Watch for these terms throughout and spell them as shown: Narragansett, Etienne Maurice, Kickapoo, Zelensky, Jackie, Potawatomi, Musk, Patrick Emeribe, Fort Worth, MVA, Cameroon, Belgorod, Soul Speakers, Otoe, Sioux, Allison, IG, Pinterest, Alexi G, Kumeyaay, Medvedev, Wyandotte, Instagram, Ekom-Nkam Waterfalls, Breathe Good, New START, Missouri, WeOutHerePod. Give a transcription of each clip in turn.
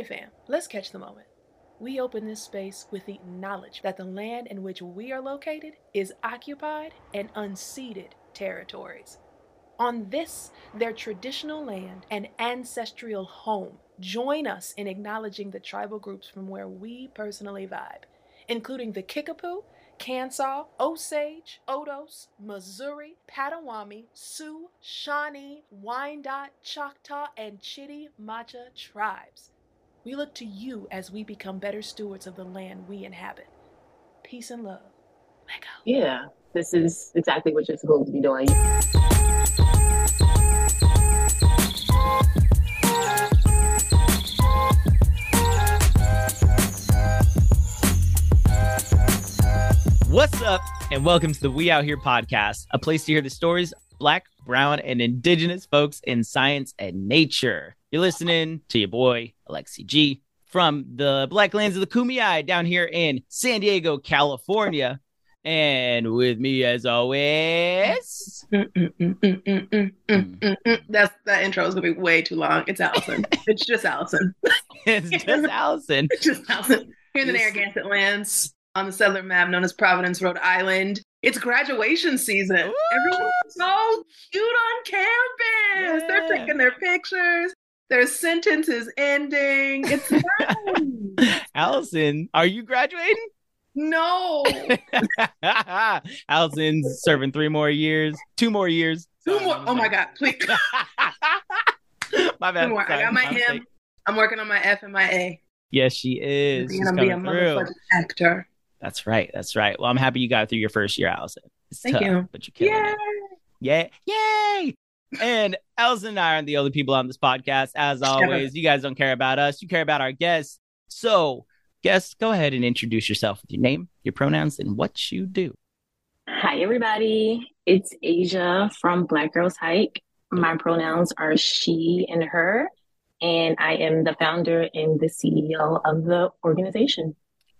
Hey fam, let's catch the moment. We open this space with the knowledge that the land in which we are located is occupied and unceded territories. On this, their traditional land and ancestral home, join us in acknowledging the tribal groups from where we personally vibe, including the Kickapoo, Kansa, Osage, Otoe, Missouri, Potawatomi, Sioux, Shawnee, Wyandotte, Choctaw, and Chittimacha tribes. We look to you as we become better stewards of the land we inhabit. Peace and love. Let go. Yeah, this is exactly what you're supposed to be doing. What's up, and welcome to the We Out Here podcast, a place to hear the stories of Black, Brown, and Indigenous folks in science and nature. You're listening to your boy, Alexi G, from the Black Lands of the Kumeyaay down here in San Diego, California. And with me, as always... That intro is going to be way too long. It's Allison. It's just Allison. It's just Allison. Here in the Narragansett lands. On the southern map known as Providence, Rhode Island. It's graduation season. Ooh. Everyone's so cute on campus. Yeah. They're taking their pictures. Their sentence is ending. It's nice. Allison, are you graduating? No. Allison's serving two more years. Oh my God, please. My bad. Sorry, I got my M. I'm working on my F and my A. Yes, she is. She's coming through. Motherfucking actor. That's right. Well, I'm happy you got through your first year, Allison. It's tough, but you killed it. Yay! And Allison and I aren't the only people on this podcast. As always, you guys don't care about us. You care about our guests. So, guests, go ahead and introduce yourself with your name, your pronouns, and what you do. Hi, everybody. It's Asia from Black Girls Hike. My pronouns are she and her. And I am the founder and the CEO of the organization.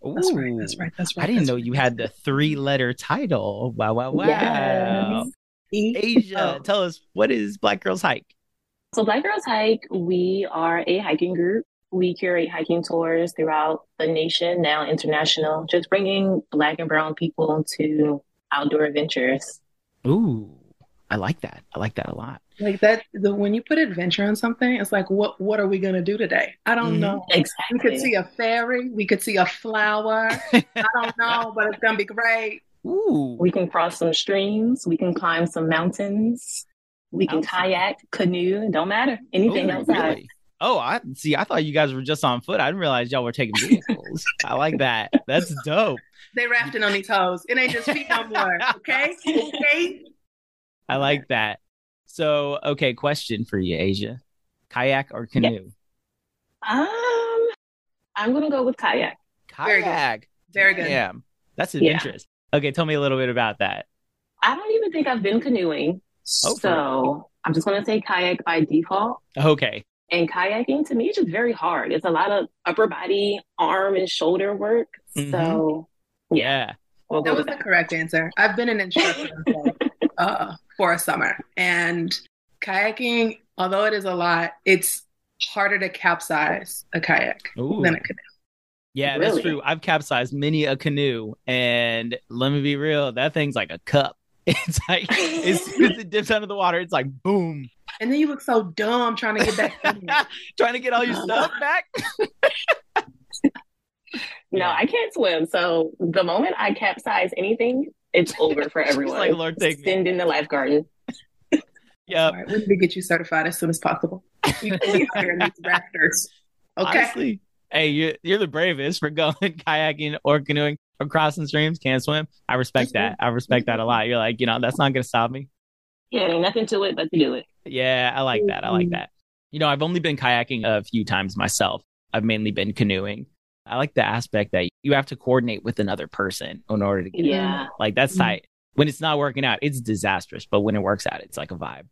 Ooh, that's right. I didn't know you had the three-letter title. Wow. Yes. Asia, tell us, what is Black Girls Hike? So Black Girls Hike, we are a hiking group. We curate hiking tours throughout the nation, now international, just bringing Black and Brown people to outdoor adventures. Ooh, I like that. I like that a lot. Like that, when you put adventure on something, it's like, what are we going to do today? I don't know. Exactly. We could see a fairy. We could see a flower. I don't know, but it's going to be great. Ooh. We can cross some streams. We can climb some mountains. We can kayak, canoe, don't matter. Anything outside. Really? Oh, I thought you guys were just on foot. I didn't realize y'all were taking vehicles. I like that. That's dope. They rafting on these toes. It ain't just feet no more. Okay? I like that. So, okay, question for you, Asia. Kayak or canoe? Yeah. I'm going to go with kayak. Kayak. Very good. Yeah, that's adventurous. Yeah. Okay, tell me a little bit about that. I don't even think I've been canoeing. So, I'm just going to say kayak by default. Okay. And kayaking, to me, is just very hard. It's a lot of upper body, arm, and shoulder work. Mm-hmm. So, yeah. We'll that was the correct answer. I've been an instructor for a summer, and kayaking, although it is a lot, it's harder to capsize a kayak than a canoe. Yeah, really? That's true. I've capsized many a canoe, and let me be real, that thing's like a cup. It's like as soon as it dips under the water, it's like boom. And then you look so dumb trying to get back, trying to get all your stuff back. No, I can't swim. So the moment I capsize anything, it's over for everyone. Like, Lord, take me. Send in the lifeguard. Yeah. Right, we need to get you certified as soon as possible. You can be out here in these rafters. Okay. Honestly, hey, you're the bravest for going kayaking or canoeing or crossing streams, can't swim. I respect that. I respect that a lot. You're like, that's not going to stop me. Yeah, there's nothing to it but to do it. Yeah, I like that. I like that. I've only been kayaking a few times myself. I've mainly been canoeing. I like the aspect that you have to coordinate with another person in order to get it. Like, that's tight. When it's not working out, it's disastrous. But when it works out, it's like a vibe.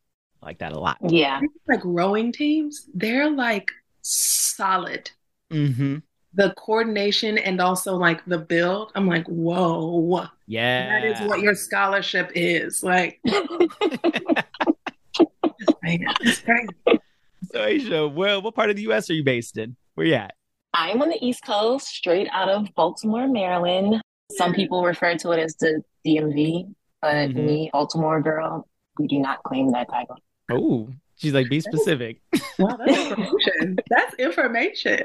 I like that a lot. Yeah. Like rowing teams, they're like solid. Mm-hmm. The coordination and also like the build. I'm like, whoa. Yeah. That is what your scholarship is. Like, it's crazy. So Asia, well, what part of the U.S. are you based in? Where you at? I'm on the East Coast, straight out of Baltimore, Maryland. Some people refer to it as the DMV, but me, Baltimore girl, we do not claim that title. Oh, she's like, be specific. Wow, that's information. That's information.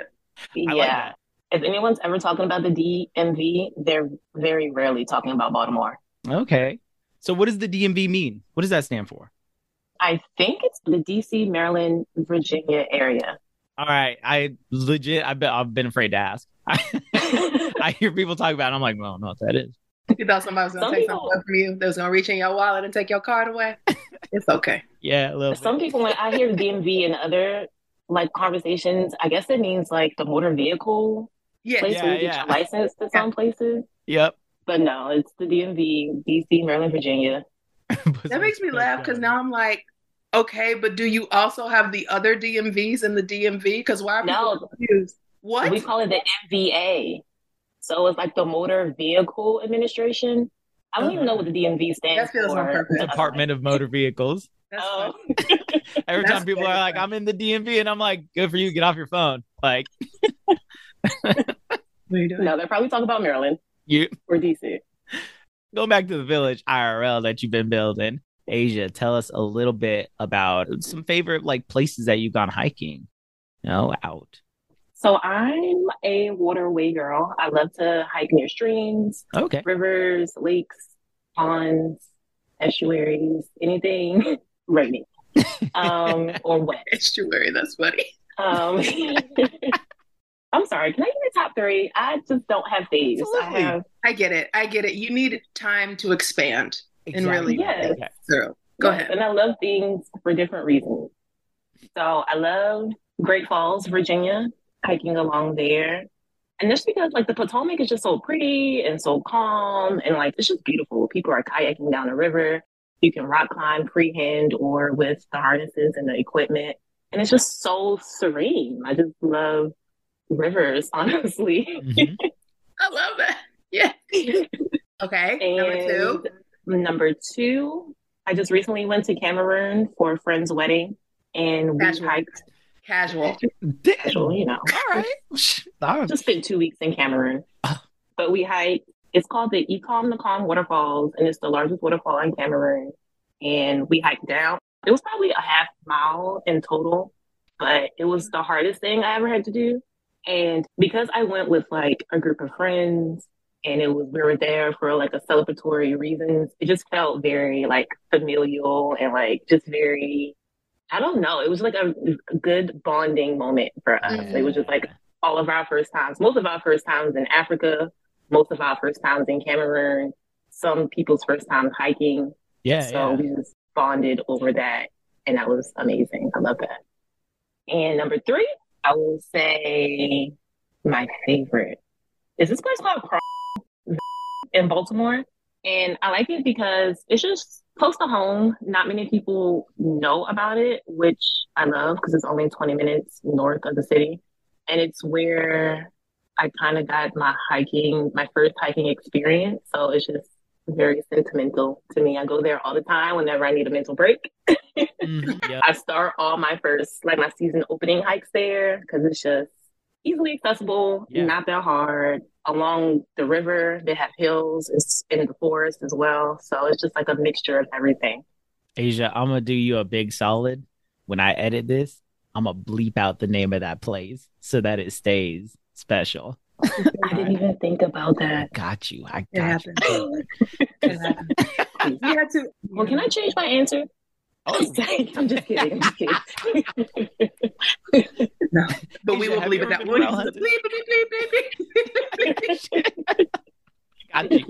Yeah. Like that. If anyone's ever talking about the DMV, they're very rarely talking about Baltimore. Okay. So what does the DMV mean? What does that stand for? I think it's the DC, Maryland, Virginia area. All right. I've been afraid to ask. I hear people talk about it. I'm like, well, I don't know what that is. You thought somebody was going to take something from you. They was going to reach in your wallet and take your card away. It's okay. Yeah. A little bit. Some people, when I hear DMV and other like conversations, I guess it means like the motor vehicle place where you get your license to some places. Yep. But no, it's the DMV, DC, Maryland, Virginia. That makes me laugh because now I'm like, okay, but do you also have the other DMVs in the DMV? Because why are people confused? What? We call it the MVA. So it's like the Motor Vehicle Administration. I don't even know what the DMV stands for. Department of Motor Vehicles. Oh. Every time people are like, I'm in the DMV, and I'm like, good for you, get off your phone. Like, what are you doing? No, they're probably talking about Maryland. You or DC. Going back to the Village IRL that you've been building, Asia, tell us a little bit about some favorite like places that you've gone hiking. Out. So I'm a waterway girl. I love to hike near streams, rivers, lakes, ponds, estuaries, anything rainy or wet. Estuary, that's funny. I'm sorry, can I give you top three? I just don't have these. I get it. You need time to expand and really through. Go ahead. And I love things for different reasons. So I love Great Falls, Virginia. Hiking along there. And just because like the Potomac is just so pretty and so calm and like it's just beautiful. People are kayaking down the river. You can rock climb freehand or with the harnesses and the equipment. And it's just so serene. I just love rivers, honestly. Mm-hmm. I love that. Yeah. Okay. Number two, I just recently went to Cameroon for a friend's wedding and we hiked. Casual, you know. All right. Just spent 2 weeks in Cameroon. But we hiked. It's called the Ekom-Nkam Waterfalls, and it's the largest waterfall in Cameroon. And we hiked down. It was probably a half mile in total, but it was the hardest thing I ever had to do. And because I went with like a group of friends, and we were there for like a celebratory reasons, it just felt very like familial and like just very. I don't know. It was like a good bonding moment for us. Yeah. It was just like all of our first times, most of our first times in Africa, most of our first times in Cameroon, some people's first times hiking. Yeah. So we just bonded over that. And that was amazing. I love that. And number three, I will say my favorite is this place called in Baltimore. And I like it because it's just close to home. Not many people know about it, which I love because it's only 20 minutes north of the city. And it's where I kind of got my first hiking experience. So it's just very sentimental to me. I go there all the time whenever I need a mental break. I start all my first, like my season opening hikes there because it's just easily accessible, not that hard. Along the river, they have hills. It's in the forest as well. So it's just like a mixture of everything. Asia, I'm going to do you a big solid. When I edit this, I'm going to bleep out the name of that place so that it stays special. I didn't even think about that. Got you. I got you. You had to. Well, can I change my answer? Oh. I'm just kidding. No, but we will believe it that one. Got you.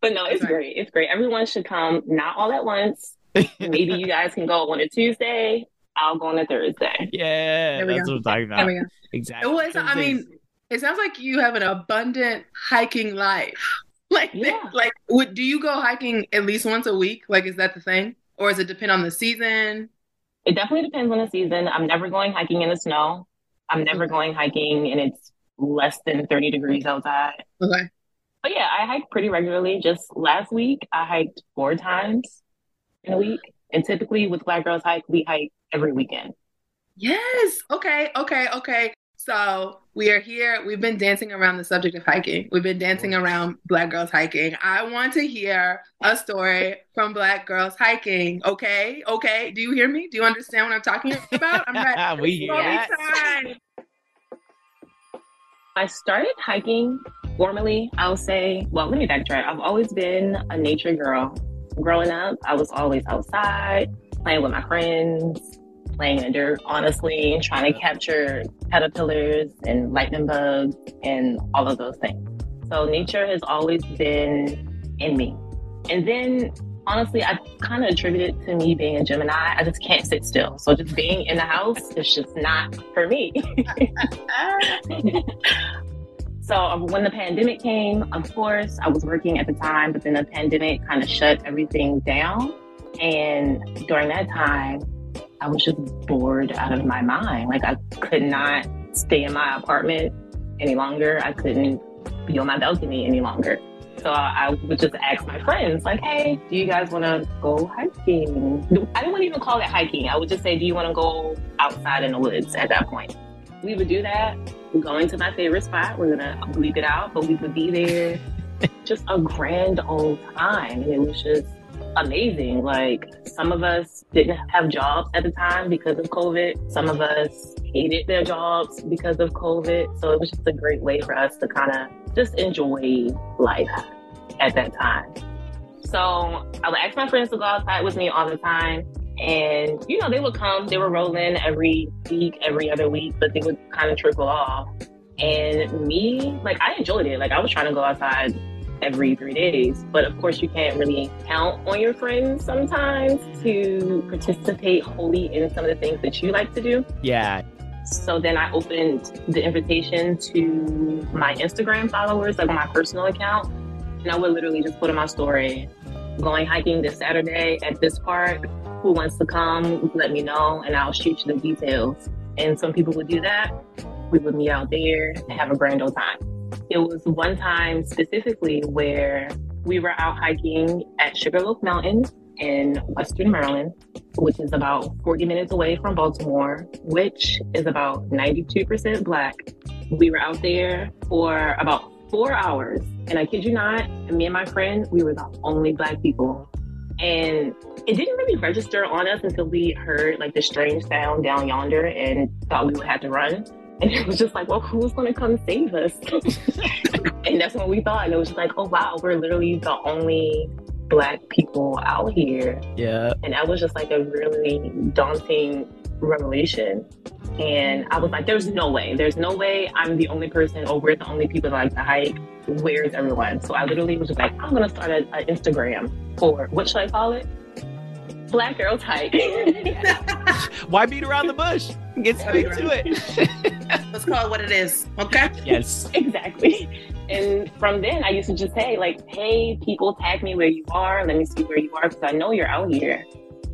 But no, it's great. It's great. Everyone should come, not all at once. Maybe you guys can go on a Tuesday. I'll go on a Thursday. Yeah, that's what I'm talking about. Exactly. Well, I mean, it sounds like you have an abundant hiking life. Do you go hiking at least once a week? Like, is that the thing? Or does it depend on the season? It definitely depends on the season. I'm never going hiking in the snow. I'm never going hiking and it's less than 30 degrees outside. Okay. But yeah, I hike pretty regularly. Just last week, I hiked 4 times in a week. And typically with Black Girls Hike, we hike every weekend. Yes. Okay. So we are here. We've been dancing around the subject of hiking. We've been dancing around Black Girls Hiking. I want to hear a story from Black Girls Hiking. Okay. Do you hear me? Do you understand what I'm talking about? I'm ready. I started hiking formally, I'll say, well, let me backtrack. I've always been a nature girl. Growing up, I was always outside, playing with my friends, playing in the dirt, honestly, trying to capture caterpillars and lightning bugs and all of those things. So nature has always been in me. And then, honestly, I kind of attribute it to me being a Gemini. I just can't sit still. So just being in the house is just not for me. So when the pandemic came, of course, I was working at the time, but then the pandemic kind of shut everything down. And during that time, I was just bored out of my mind. Like, I could not stay in my apartment any longer. I couldn't be on my balcony any longer. So I would just ask my friends, like, hey, do you guys want to go hiking? I didn't want to even call it hiking. I would just say, do you want to go outside in the woods at that point? We would do that. We're going to my favorite spot. We're going to bleep it out, but we would be there. Just a grand old time. And it was just amazing. Like, some of us didn't have jobs at the time because of COVID. Some of us hated their jobs because of COVID. So it was just a great way for us to kind of just enjoy life at that time. So I would ask my friends to go outside with me all the time. And, you know, they would come, they were rolling every week, every other week, but they would kind of trickle off. And me, like, I enjoyed it. Like, I was trying to go outside every 3 days, but of course you can't really count on your friends sometimes to participate wholly in some of the things that you like to do. Yeah. So then I opened the invitation to my Instagram followers, like my personal account, and I would literally just put in my story, going hiking this Saturday at this park. Who wants to come? Let me know, and I'll shoot you the details. And some people would do that. We would meet out there and have a grand old time. It was one time specifically where we were out hiking at Sugarloaf Mountain in Western Maryland, which is about 40 minutes away from Baltimore, which is about 92% Black. We were out there for about 4 hours. And I kid you not, me and my friend, we were the only Black people. And it didn't really register on us until we heard like the strange sound down yonder and thought we would have to run. And it was just like, well, who's going to come save us? And that's what we thought. And it was just like, oh, wow, we're literally the only Black people out here. Yeah. And that was just like a really daunting revelation. And I was like, there's no way I'm the only person, or we're the only people that like to hike. Where's everyone? So I literally was just like, I'm going to start an Instagram for, what should I call it? Black Girls Hike. Why beat around the bush? Get straight to it. Let's call it what it is. Okay? Yes. Exactly. And from then, I used to just say, like, hey, people, tag me where you are. Let me see where you are, because I know you're out here.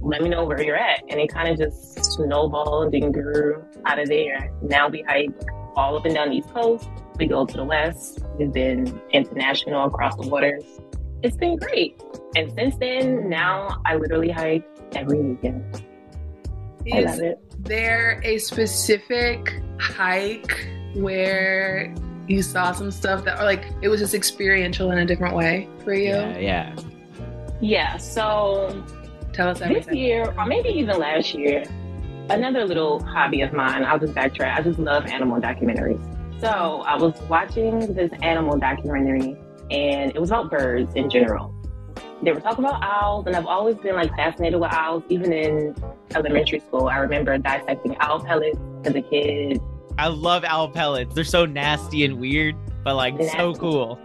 Let me know where you're at. And it kind of just snowballed and grew out of there. Now we hike all up and down the East Coast. We go to the West. We've been international, across the waters. It's been great. And since then, now I literally hike every weekend. I love it. Is there a specific hike where you saw some stuff that, or like, it was just experiential in a different way for you? Yeah. So tell us everything. This year, or maybe even last year, another little hobby of mine, I'll just backtrack. I just love animal documentaries. So I was watching this animal documentary, and it was about birds in general. They were talking about owls, and I've always been like fascinated with owls. Even in elementary school, I remember dissecting owl pellets as a kid. I love owl pellets. They're so nasty and weird, but like so cool.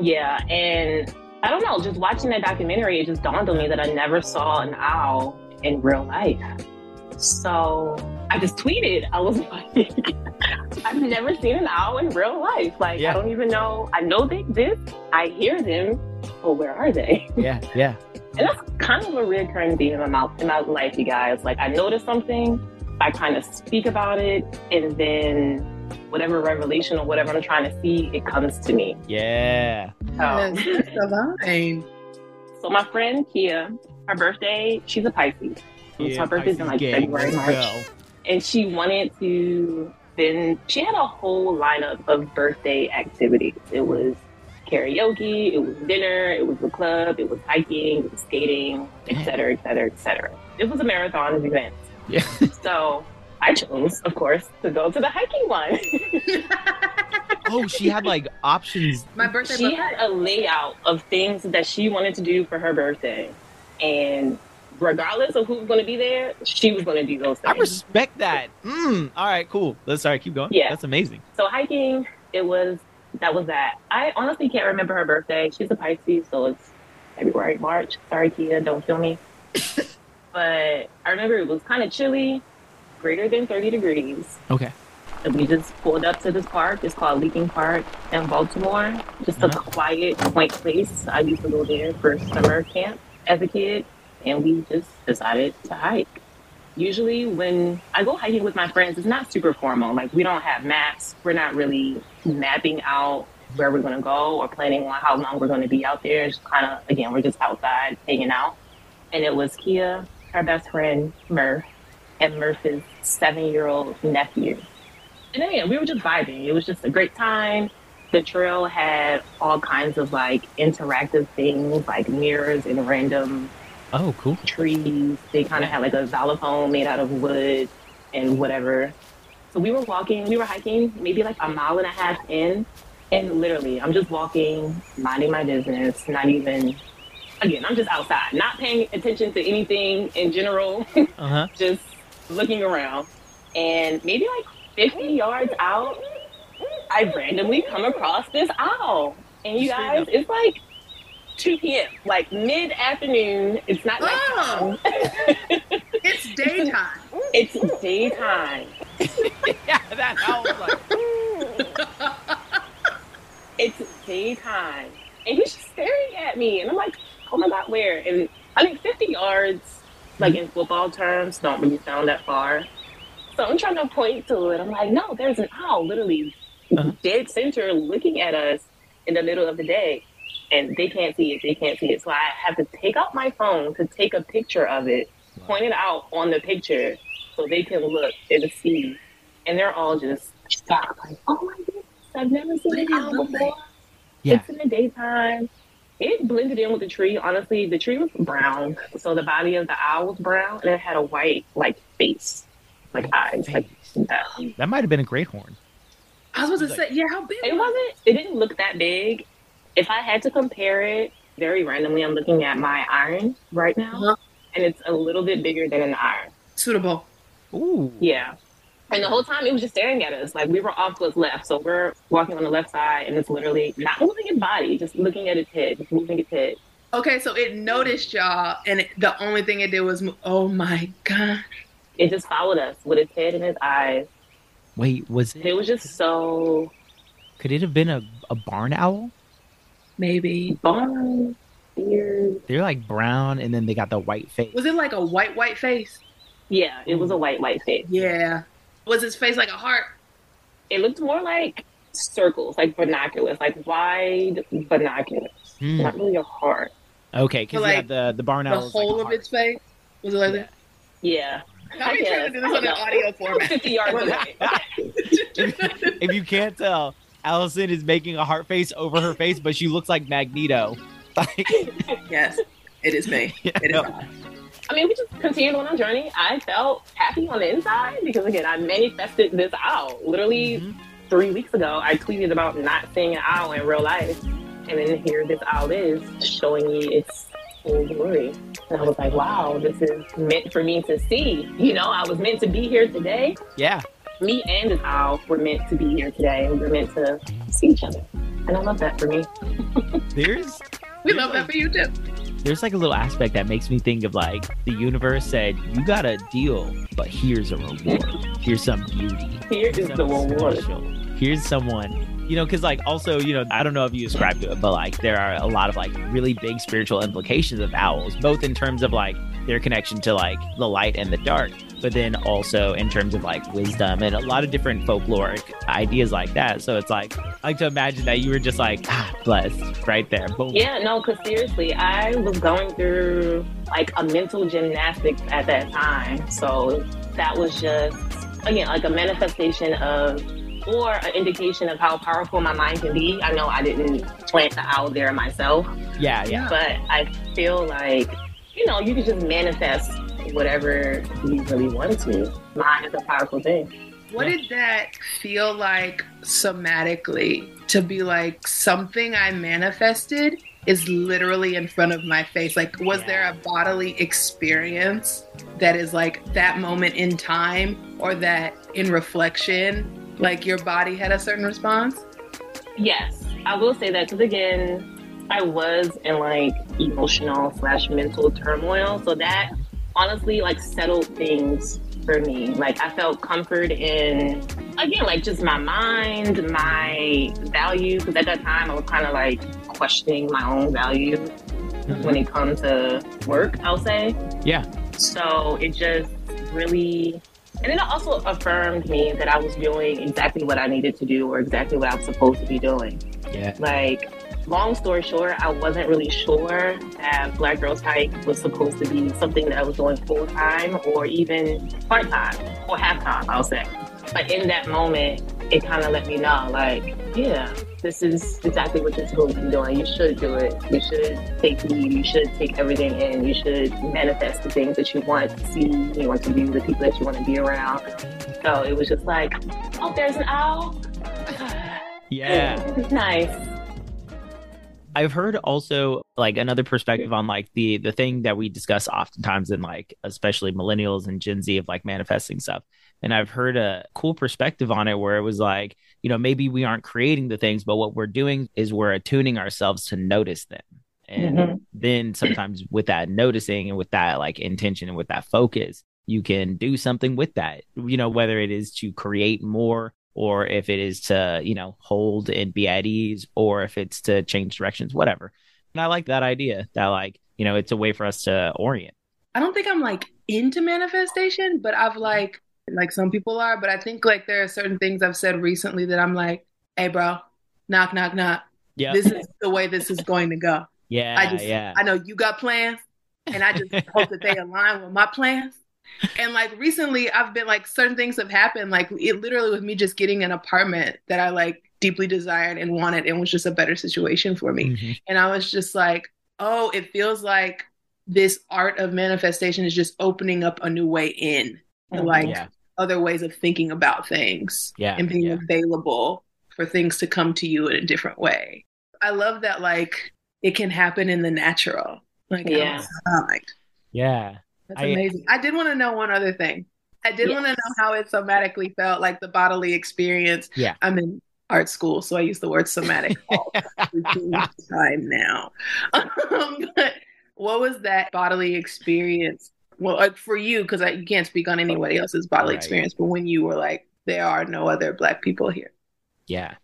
Yeah, and I don't know, just watching that documentary, it just dawned on me that I never saw an owl in real life. So I just tweeted. I was like, I've never seen an owl in real life. Like, yeah. I don't even know. I know they exist. I hear them. Oh, where are they? Yeah. And that's kind of a recurring theme in my life, you guys. Like, I notice something, I kind of speak about it, and then whatever revelation or whatever I'm trying to see, it comes to me. Yeah. So my friend Kia, her birthday, she's a Pisces. So her birther's in like February, March. and she wanted to, then she had a whole lineup of birthday activities. It was karaoke, it was dinner, it was the club, it was hiking, it was skating, etc. It was a marathon of events. Yeah. So I chose, of course, to go to the hiking one. Oh, she had like options. She had a layout of things that she wanted to do for her birthday. And regardless of who was going to be there, she was going to do those things. I respect that. All right, cool. Sorry, keep going. Yeah. That's amazing. So hiking, that was that. I honestly can't remember her birthday. She's a Pisces, so it's February, March. Sorry, Kia, don't kill me. But I remember it was kind of chilly, greater than 30 degrees. Okay. And we just pulled up to this park. It's called Leaking Park in Baltimore. Just a quiet, quaint place. I used to go there for summer camp as a kid. And we just decided to hike. Usually when I go hiking with my friends, it's not super formal. Like, we don't have maps. We're not really mapping out where we're going to go or planning on how long we're going to be out there. It's kind of, again, we're just outside hanging out. And it was Kia, her best friend, Murph, and Murph's 7-year-old nephew. And then, yeah, we were just vibing. It was just a great time. The trail had all kinds of, like, interactive things, like mirrors and random trees. They kind of had like a xylophone made out of wood and whatever. So we were hiking maybe like a mile and a half in, and literally I'm just walking, minding my business, I'm just outside, not paying attention to anything in general, just looking around. And maybe like 50 yards out, I randomly come across this owl. And you guys, it's like 2 p.m., like mid-afternoon. It's not nighttime. It's daytime. It's daytime. Yeah, that's how I was like. It's daytime. And he's just staring at me. And I'm like, oh my God, where? And I mean, 50 yards, like in football terms, don't really sound that far. So I'm trying to point to it. I'm like, no, there's an owl literally dead center looking at us in the middle of the day. And they can't see it. So I have to take out my phone to take a picture of it, point it out on the picture so they can look and see. And they're all just shocked. Like, oh my goodness, I've never seen an owl before. Yeah. It's in the daytime. It blended in with the tree. Honestly, the tree was brown. So the body of the owl was brown, and it had a white, like, face, like eyes. Like, that might have been a great horn. I was about to say, yeah, how big? It wasn't. It didn't look that big. If I had to compare it, very randomly, I'm looking at my iron right now, and it's a little bit bigger than an iron. Suitable. Ooh. Yeah. And the whole time, it was just staring at us. Like, we were off what's left, so we're walking on the left side, and it's literally not moving its body, just looking at its head, just moving its head. Okay, so it noticed y'all, and the only thing it did was move. Oh, my gosh. It just followed us with its head and its eyes. Wait, was it? It was just so... Could it have been a barn owl? Maybe. Barn ears. They're like brown, and then they got the white face. Was it like a white face? Yeah, it was a white face. Yeah. Was his face like a heart? It looked more like circles, like binoculars, like wide binoculars. Not really a heart. Okay, because like, the barn owl. The whole like of its face? Was it like that? Yeah. I'm trying to do this on an audio format. 50 yards away. If you can't tell, Allison is making a heart face over her face, but she looks like Magneto. Yes, it is me. Yeah, it is I. I mean, we just continued on our journey. I felt happy on the inside because, again, I manifested this owl. Literally 3 weeks ago, I tweeted about not seeing an owl in real life. And then here this owl is showing me its full glory. And I was like, wow, this is meant for me to see. You know, I was meant to be here today. Yeah. Me and an owl were meant to be here today. We were meant to see each other. And I love that for me. We love that for you too. There's like a little aspect that makes me think of like the universe said, you got a deal, but here's a reward. Here's some beauty. Here's the reward. Special. Here's someone. You know, because like also, you know, I don't know if you ascribe to it, but like there are a lot of like really big spiritual implications of owls, both in terms of like their connection to like the light and the dark, but then also in terms of like wisdom and a lot of different folkloric ideas like that. So it's like, I like to imagine that you were just like, blessed right there. Boom. Yeah, no, because seriously, I was going through like a mental gymnastics at that time. So that was just again, like a manifestation of, or an indication of how powerful my mind can be. I know I didn't plant the owl there myself. Yeah. But I feel like, you can just manifest whatever you really want to. Mind is a powerful thing. What did that feel like somatically, to be like, something I manifested is literally in front of my face? Like, was there a bodily experience that is like that moment in time, or that in reflection, like your body had a certain response? Yes, I will say that, because again, I was in like emotional/mental turmoil. So that honestly like settled things for me. Like, I felt comfort in, again, like just my mind, my value, because at that time I was kind of like questioning my own value when it comes to work, I'll say. Yeah. So it just really, and it also affirmed me that I was doing exactly what I needed to do, or exactly what I was supposed to be doing. Yeah. Like, long story short, I wasn't really sure that Black Girls Hike was supposed to be something that I was doing full-time, or even part-time, or half-time, I'll say. But in that moment, it kind of let me know, like, yeah, this is exactly what you're supposed to be doing. You should do it. You should take lead. You should take everything in. You should manifest the things that you want to see, you want to be, the people that you want to be around. So it was just like, oh, there's an owl. Yeah. It's nice. I've heard also like another perspective on like the thing that we discuss oftentimes in like, especially millennials and Gen Z, of like manifesting stuff. And I've heard a cool perspective on it where it was like, maybe we aren't creating the things, but what we're doing is we're attuning ourselves to notice them. And then sometimes with that noticing and with that like intention and with that focus, you can do something with that, whether it is to create more, or if it is to, hold and be at ease, or if it's to change directions, whatever. And I like that idea that like, it's a way for us to orient. I don't think I'm like into manifestation, but I've like some people are, but I think like there are certain things I've said recently that I'm like, hey bro, knock, knock, knock. Yeah. This is the way this is going to go. Yeah. I know you got plans, and I just hope that they align with my plans. And like recently I've been like, certain things have happened. Like it literally with me just getting an apartment that I like deeply desired and wanted, and was just a better situation for me. Mm-hmm. And I was just like, oh, it feels like this art of manifestation is just opening up a new way in, like other ways of thinking about things and being available for things to come to you in a different way. I love that. Like it can happen in the natural. Like, outside. Yeah. That's amazing. I did want to know one other thing. I did want to know how it somatically felt, like the bodily experience. Yeah. I'm in art school, so I use the word somatic all the time now. But what was that bodily experience? Well, like for you, because you can't speak on anybody else's bodily experience, but when you were like, there are no other Black people here. Yeah.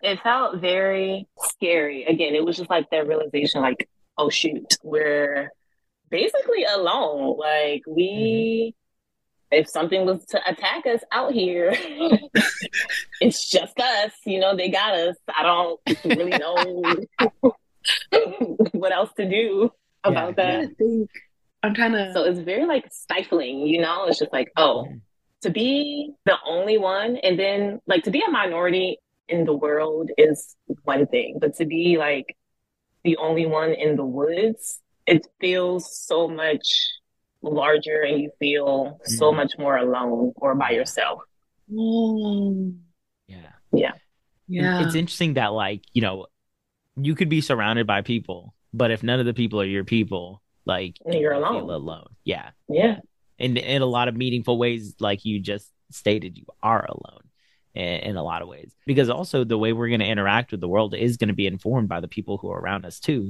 It felt very scary. Again, it was just like that realization, like, oh, shoot, we're basically alone. Like we, if something was to attack us out here, it's just us, they got us. I don't really know what else to do about that. So it's very like stifling, it's just like, oh, to be the only one. And then like to be a minority in the world is one thing, but to be like the only one in the woods, it feels so much larger, and you feel so much more alone or by yourself. Yeah. It's interesting that like, you could be surrounded by people, but if none of the people are your people, like you're alone. Feel alone. Yeah. Yeah. And in a lot of meaningful ways, like you just stated, you are alone in a lot of ways, because also the way we're going to interact with the world is going to be informed by the people who are around us too,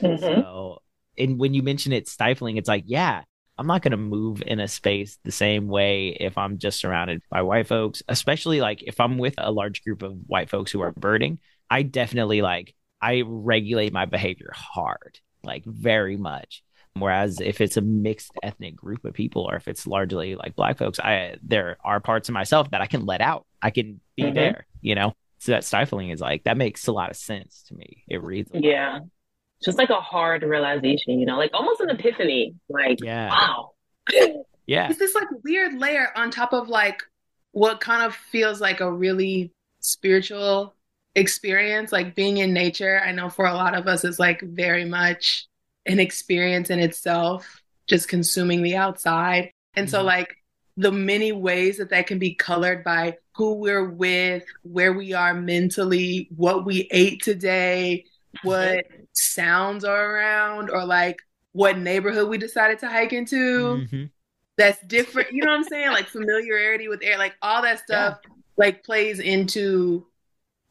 So, and when you mention it stifling, it's like, I'm not going to move in a space the same way if I'm just surrounded by white folks, especially like if I'm with a large group of white folks who are birding. I definitely I regulate my behavior hard, like very much. Whereas if it's a mixed ethnic group of people, or if it's largely like Black folks, there are parts of myself that I can let out. I can be there, So that stifling is like, that makes a lot of sense to me. It reads. Yeah. Just like a hard realization, like almost an epiphany. Like, wow. It's this like weird layer on top of like what kind of feels like a really spiritual experience, like being in nature. I know for a lot of us is like very much an experience in itself, just consuming the outside. And mm-hmm. so like the many ways that can be colored by who we're with, where we are mentally, what we ate today, what sounds are around, or like what neighborhood we decided to hike into. Mm-hmm. That's different. You know what I'm saying? Like familiarity with air, like all that stuff like plays into,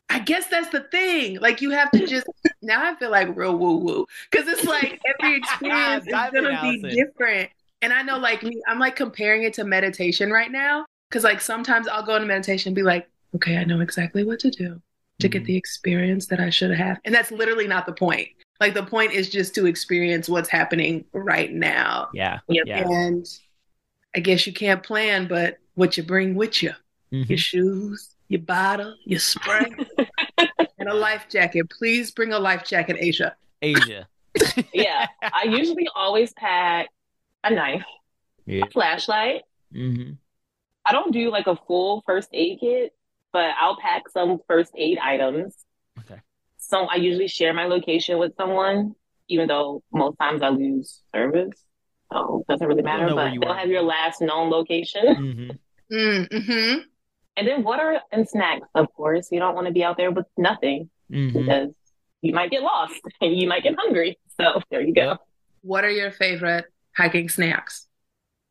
I guess that's the thing. Like you have to just, now I feel like real woo woo. Cause it's like every experience is gonna be different. And I know like me, I'm like comparing it to meditation right now. Cause like sometimes I'll go into meditation and be like, okay, I know exactly what to do to get the experience that I should have. And that's literally not the point. Like the point is just to experience what's happening right now. Yeah. Yep. Yeah. And I guess you can't plan, but what you bring with you, your shoes, your bottle, your spray, and a life jacket. Please bring a life jacket, Asia. Yeah. I usually always pack a knife, a flashlight. I don't do like a full first aid kit, but I'll pack some first aid items. Okay. So I usually share my location with someone, even though most times I lose service. So it doesn't really matter, but they'll have your last known location. And then water and snacks, of course. You don't want to be out there with nothing because you might get lost and you might get hungry. So there you go. What are your favorite hiking snacks?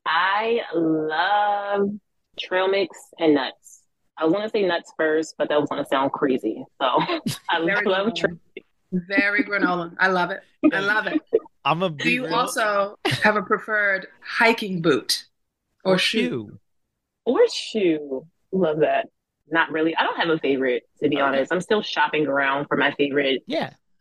I love trail mix and nuts. I want to say nuts first, but that was going to sound crazy. So I love trail mix. Very granola. I love it. I love it. Do you also have a preferred hiking boot or shoe? Or shoe. Love that. Not really. I don't have a favorite, to be honest. I'm still shopping around for my favorite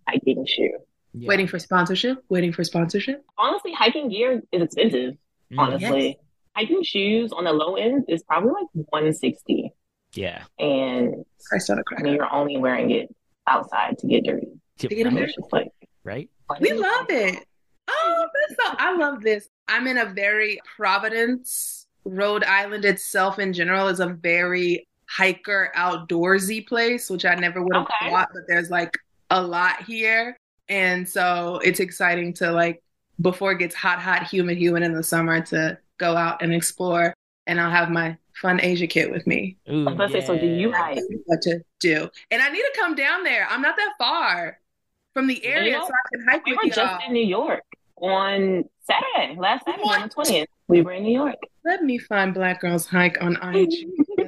hiking shoe. Yeah. Waiting for sponsorship. Honestly, hiking gear is expensive, honestly. Yes. Hiking shoes on the low end is probably like $160. Yeah. And I mean, you're only wearing it outside to get dirty. To get dirty. Like, right? We love it. Oh, that's so, I love this. I'm in a very Providence, Rhode Island itself in general is a very hiker outdoorsy place, which I never would have thought, but there's like a lot here. And so it's exciting to like, before it gets hot, humid in the summer to go out and explore. And I'll have my fun Asia kit with me. Ooh, I was going to say, so do you hike? What to do. And I need to come down there. I'm not that far from the area, so I can hike with you. We were just in New York on Saturday, last Saturday on the 20th. We were in New York. Let me find Black Girls Hike on IG.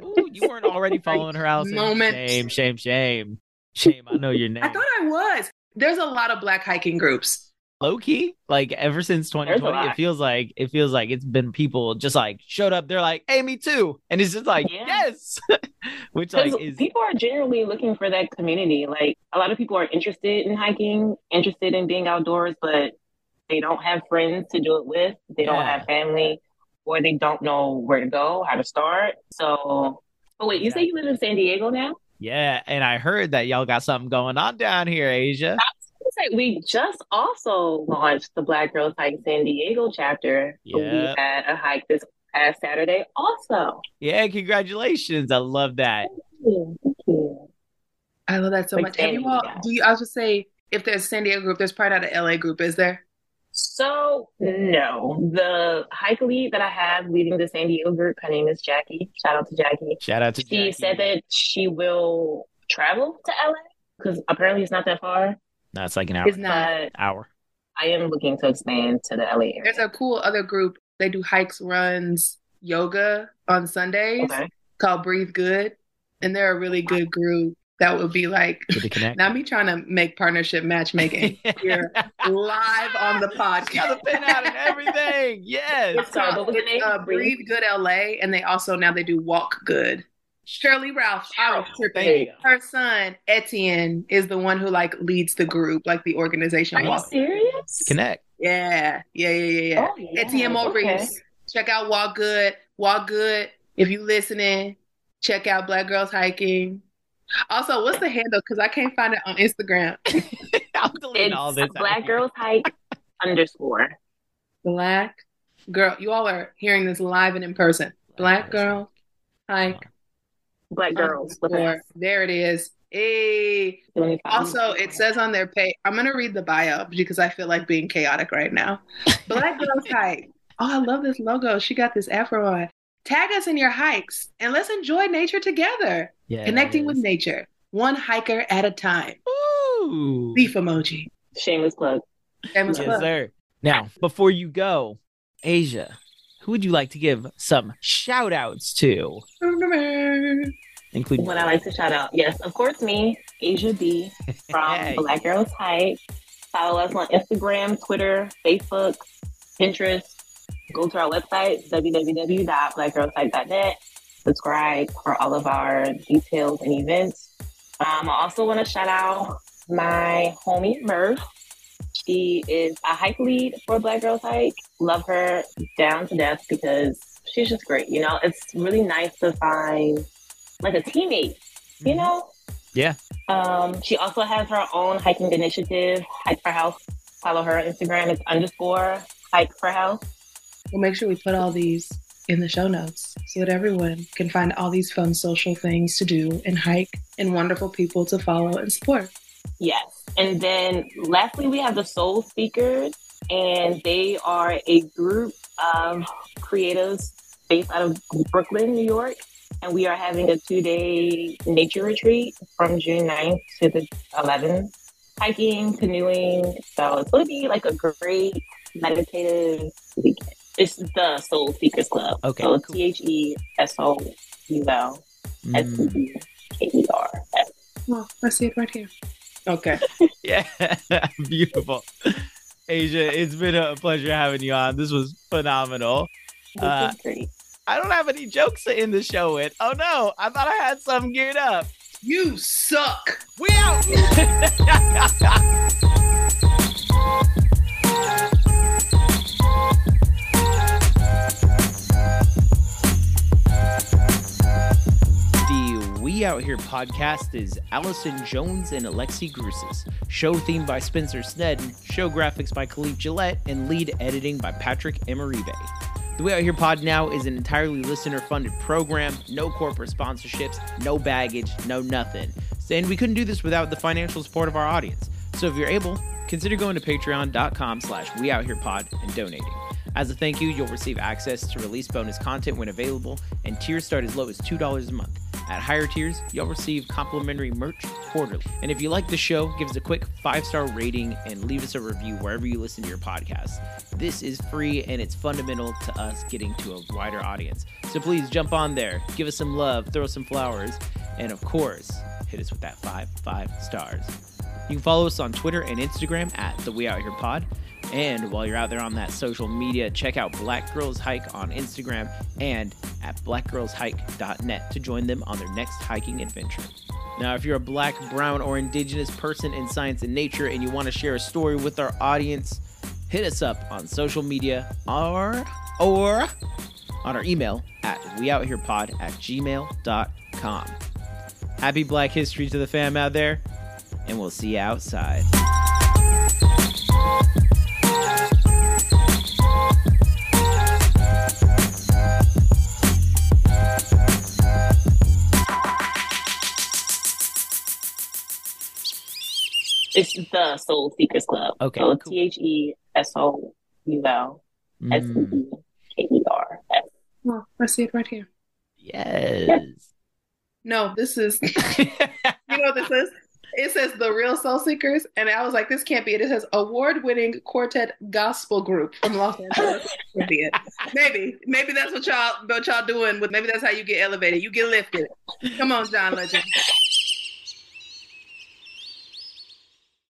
Ooh, you weren't already following her out. Shame, I know your name. I thought I was. There's a lot of Black hiking groups. Low key, like ever since 2020, it feels like it's been people just like showed up. They're like, "Hey, me too," and it's just like, "Yes," which like is... people are generally looking for that community. Like a lot of people are interested in hiking, interested in being outdoors, but they don't have friends to do it with. They don't have family, or they don't know where to go, how to start. So, oh wait, you say you live in San Diego now? Yeah, and I heard that y'all got something going on down here, Asia. We just also launched the Black Girls Hike San Diego chapter. Yep. We had a hike this past Saturday also. Yeah, congratulations. I love that. Thank you. I love that so much. San Diego, I was just say, if there's a San Diego group, there's probably not an LA group, is there? So, no. The hike lead that I have leading the San Diego group, her name is Jackie. Shout out to Jackie. She said that she will travel to LA because apparently it's not that far. No, it's like an hour. It's not an hour. I am looking to expand to the LA area. There's a cool other group. They do hikes, runs, yoga on Sundays called Breathe Good. And they're a really good group that would be like, not me trying to make partnership matchmaking. You're live on the podcast. Got the pin out and everything. Yes. It's Breathe Good LA. And they also, now they do Walk Good. Shirley Ralph, her son Etienne is the one who like leads the group, like the organization. Are you serious? Connect. Yeah. Oh, yeah. Etienne Maurice. Okay. Check out Walk Good. Walk Good. If you listening, check out Black Girls Hiking. Also, what's the handle? Because I can't find it on Instagram. I'm deleting all this. Black Girls Hike _ Black Girl. You all are hearing this live and in person. Black Girl hike? Black Girls. There it is. Hey. Also, it says on their page, I'm going to read the bio because I feel like being chaotic right now. Black Girls Hike. Oh, I love this logo. She got this afro on. Tag us in your hikes and let's enjoy nature together. Yeah, connecting with nature. One hiker at a time. Ooh. Leaf emoji. Shameless plug. Shameless plug. Sir. Now, before you go, Asia, who would you like to give some shout outs to? Including what I like to shout out. Yes, of course, me, Asia B from Black Girls Hike. Follow us on Instagram, Twitter, Facebook, Pinterest. Go to our website, www.blackgirlshike.net. Subscribe for all of our details and events. I also want to shout out my homie, Murph. She is a hike lead for Black Girls Hike. Love her down to death because she's just great. You know, it's really nice to find like a teammate, you know? Yeah. She also has her own hiking initiative, Hike for Health. Follow her on Instagram. It's _Hike for Health. We'll make sure we put all these in the show notes so that everyone can find all these fun social things to do and hike and wonderful people to follow and support. Yes. And then lastly, we have the Soul Speakers, and they are a group of creatives based out of Brooklyn, New York. And we are having a 2-day nature retreat from June 9th to the 11th. Hiking, canoeing. So it's going to be like a great meditative weekend. It's the Soul Speakers Club. Okay. So cool. TheSoulSpeakersClub. Well, I see it right here. Okay. Yeah. Beautiful. Asia, it's been a pleasure having you on. This was phenomenal. This was great. I don't have any jokes to end the show with. Oh, no. I thought I had something geared up. You suck. We out. The We Out Here podcast is Allison Jones and Alexi Grusis. Show theme by Spencer Snedden. Show graphics by Khalid Gillette. And lead editing by Patrick Emeribe. The We Out Here Pod now is an entirely listener-funded program, no corporate sponsorships, no baggage, no nothing. And we couldn't do this without the financial support of our audience. So if you're able, consider going to patreon.com/weoutherepod and donating. As a thank you, you'll receive access to release bonus content when available, and tiers start as low as $2 a month. At higher tiers, you'll receive complimentary merch quarterly. And if you like the show, give us a quick 5-star rating and leave us a review wherever you listen to your podcast. This is free and it's fundamental to us getting to a wider audience. So please jump on there, give us some love, throw some flowers, and of course, hit us with that 5 stars. You can follow us on Twitter and Instagram at the We Out Here Pod. And while you're out there on that social media, check out Black Girls Hike on Instagram and at blackgirlshike.net to join them on their next hiking adventure. Now, if you're a Black, Brown, or Indigenous person in science and nature and you want to share a story with our audience, hit us up on social media or on our email at weoutherepod@gmail.com. Happy Black History to the fam out there, and we'll see you outside. It's the Soul Speakers Club. Okay. So cool. TheSoulSpeakersClub. Well, I see it right here. Yes. No, this is, you know what this is? It says The Real Soul Seekers, and I was like, this can't be it. It says award-winning quartet gospel group from Los Angeles. Can't be it. Maybe that's what y'all doing. Maybe that's how you get elevated. You get lifted. Come on, John Legend.